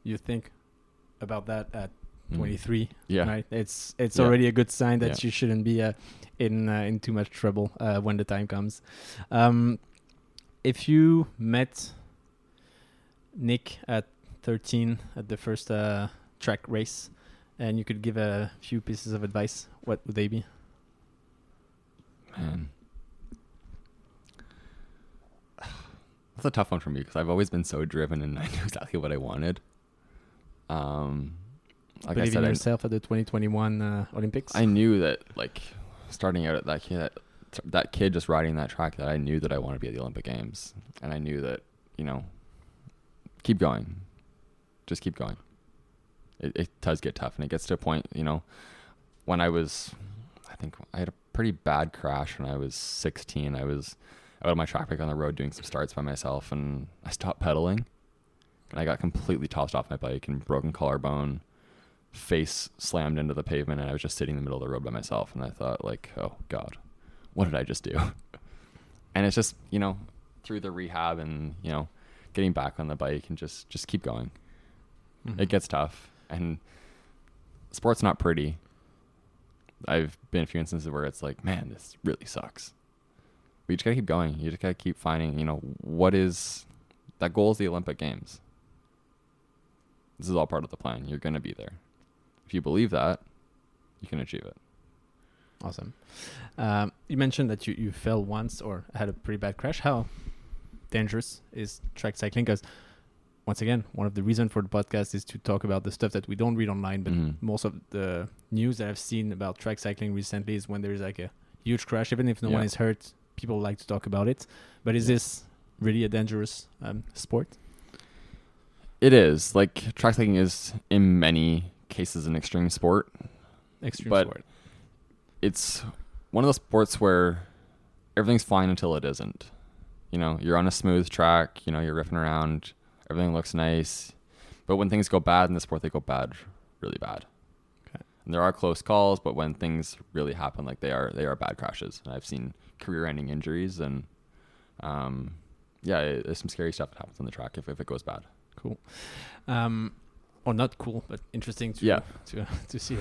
you think about that at 23. Yeah. Right? It's already a good sign that you shouldn't be in too much trouble when the time comes. If you met Nick at 13 at the first track race and you could give a few pieces of advice, what would they be? Man. That's a tough one for me because I've always been so driven and I knew exactly what I wanted. Like I said, yourself at the 2021 Olympics. I knew that, like, starting out at that kid just riding that track, that I knew that I wanted to be at the Olympic Games, and I knew that, you know, keep going, just keep going. It does get tough, and it gets to a point, you know, when I had a pretty bad crash when I was 16. I was out of my track bike on the road doing some starts by myself, and I stopped pedaling and I got completely tossed off my bike and broken collarbone, face slammed into the pavement, and I was just sitting in the middle of the road by myself, and I thought, like, oh god, what did I just do? And it's just, you know, through the rehab and, you know, getting back on the bike and just keep going. It gets tough, and sport's not pretty. I've been a few instances where it's like, man, this really sucks. But you just gotta keep going. You just gotta keep finding, you know, what is that goal is the Olympic Games. This is all part of the plan. You're gonna be there. If you believe that, you can achieve it. Awesome. You mentioned that you fell once or had a pretty bad crash. How dangerous is track cycling? Because once again, one of the reasons for the podcast is to talk about the stuff that we don't read online, but most of the news that I've seen about track cycling recently is when there is like a huge crash, even if no one is hurt. People like to talk about it, but is this really a dangerous sport? It is. Like, track cycling is in many cases an extreme sport. But it's one of those sports where everything's fine until it isn't. You know, you're on a smooth track, you know, you're riffing around, everything looks nice, but when things go bad in the sport, they go bad, really bad. And there are close calls, but when things really happen, like they are bad crashes. And I've seen career-ending injuries, and there's some scary stuff that happens on the track if it goes bad. Cool, or not cool, but interesting to see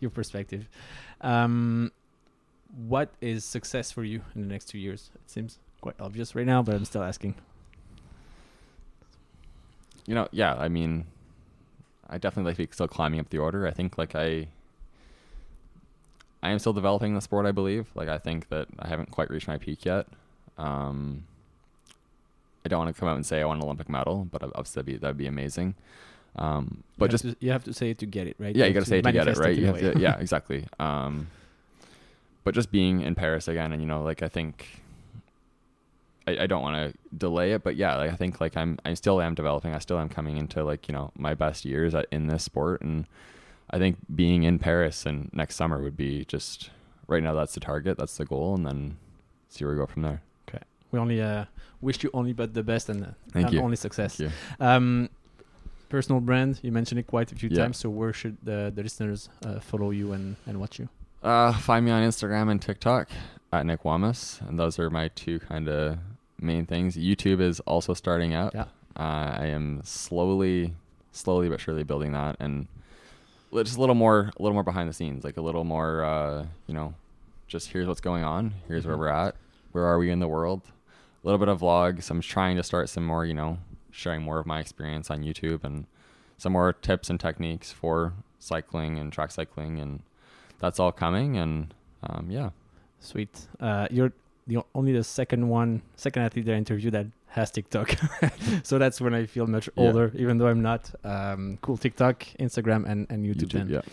your perspective. What is success for you in the next 2 years? It seems quite obvious right now, but I'm still asking. You know, I mean, I definitely like to be still climbing up the order. I think like I am still developing the sport, I believe. Like, I think that I haven't quite reached my peak yet. I don't want to come out and say I want an Olympic medal, but obviously that'd be amazing. But you have to say it to get it, right? Yeah, you got to say it to get it, right? Yeah, exactly. But just being in Paris again, and, you know, like, I think I don't want to delay it, but yeah, like, I think like I still am developing. I still am coming into, like, you know, my best years in this sport, and I think being in Paris and next summer would be just right now. That's the target. That's the goal. And then see where we go from there. Okay. We only wish you only but the best and only success. Personal brand, you mentioned it quite a few times, so where should the listeners follow you and watch you? Find me on Instagram and TikTok at Nick Wammes, and those are my two kind of main things. YouTube is also starting up. I am slowly but surely building that, and just a little more behind the scenes, like a little more, just here's what's going on, here's where we're at, where are we in the world, a little bit of vlogs. I'm trying to start some more, sharing more of my experience on YouTube and some more tips and techniques for cycling and track cycling, and that's all coming. And sweet. You're the second athlete I interviewed that has TikTok. So that's when I feel much older, even though I'm not. Cool. TikTok, Instagram, and YouTube.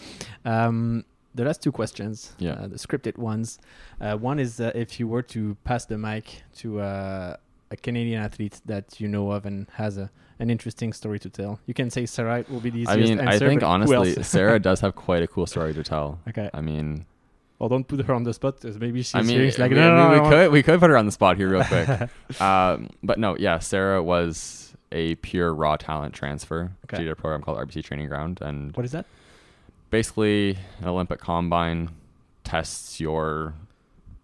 The last two questions, the scripted ones. One is if you were to pass the mic to a Canadian athlete that you know of and has an interesting story to tell. You can say Sarah, it will be the easiest answer. I think honestly, Sarah does have quite a cool story to tell. Okay. Well, don't put her on the spot, because maybe she's we could put her on the spot here real quick. But no, Sarah was a pure raw talent transfer. Okay. She did a program called RBC Training Ground. And what is that? Basically, an Olympic combine tests your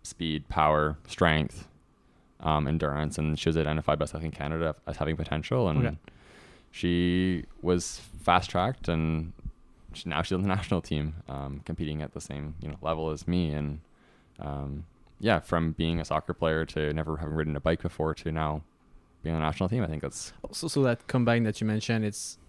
speed, power, strength, endurance, and she was identified by Cycling Canada as having potential, and she was fast tracked, and now she's on the national team, competing at the same level as me, and from being a soccer player to never having ridden a bike before to now being on the national team. I think that's also so that combine that you mentioned. It's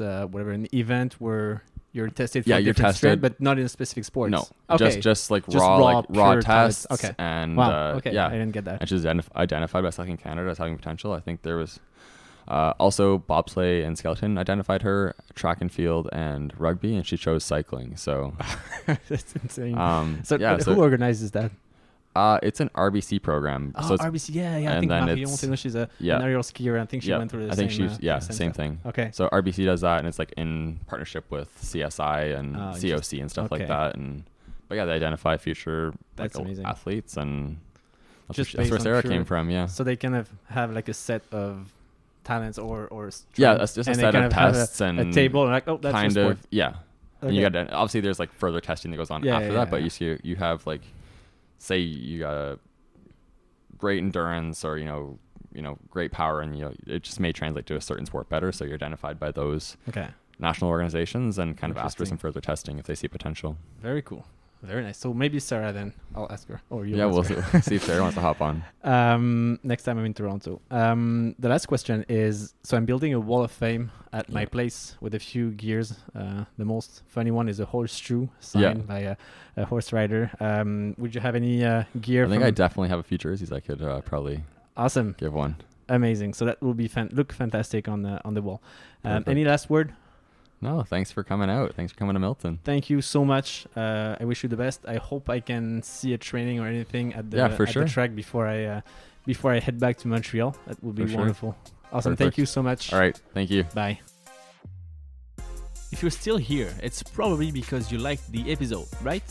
an event where you're tested for strength, but not in a specific sport. No, just raw tests. Okay. And I didn't get that. And she's identified by Cycling Canada as having potential. I think there was also bobsleigh and skeleton identified her, track and field and rugby, and she chose cycling. So that's insane. So who organizes that? It's an RBC program. Oh, so RBC, I think Marion, she's an aerial skier, and I think she went through the same thing. I think she's, same thing. Okay. So RBC does that, and it's like in partnership with CSI and COC and stuff like that. But they identify future athletes, and that's where Sarah came from, So they kind of have like a set of talents or strengths. Yeah, that's just a set of tests and a table, and like, oh, that's kind of, yeah. Okay. And you got obviously there's like further testing that goes on after that, but you see, you have like, say you got a great endurance or great power, and it just may translate to a certain sport better, so you're identified by those national organizations and kind of ask for some further testing if they see potential. Very cool, very nice. So maybe Sarah, then I'll ask her, or you we'll see if Sarah wants to hop on next time I'm in Toronto. The last question is, so I'm building a wall of fame at my place with a few gears. The most funny one is a horseshoe signed by a horse rider. Would you have any gear? I think I definitely have a few jerseys I could probably awesome give one. Amazing. So that will be look fantastic on the wall. Any last word? No, thanks for coming out. Thanks for coming to Milton. Thank you so much. I wish you the best. I hope I can see a training or anything at the track before I head back to Montreal. That would be wonderful. Awesome. Perfect. Thank you so much. All right. Thank you. Bye. If you're still here, it's probably because you liked the episode, right?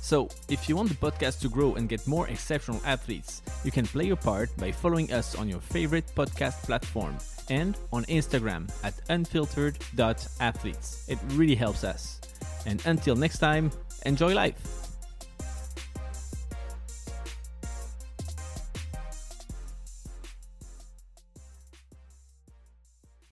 So if you want the podcast to grow and get more exceptional athletes, you can play your part by following us on your favorite podcast platform and on Instagram at unfiltered.athletes. It really helps us. And until next time, enjoy life.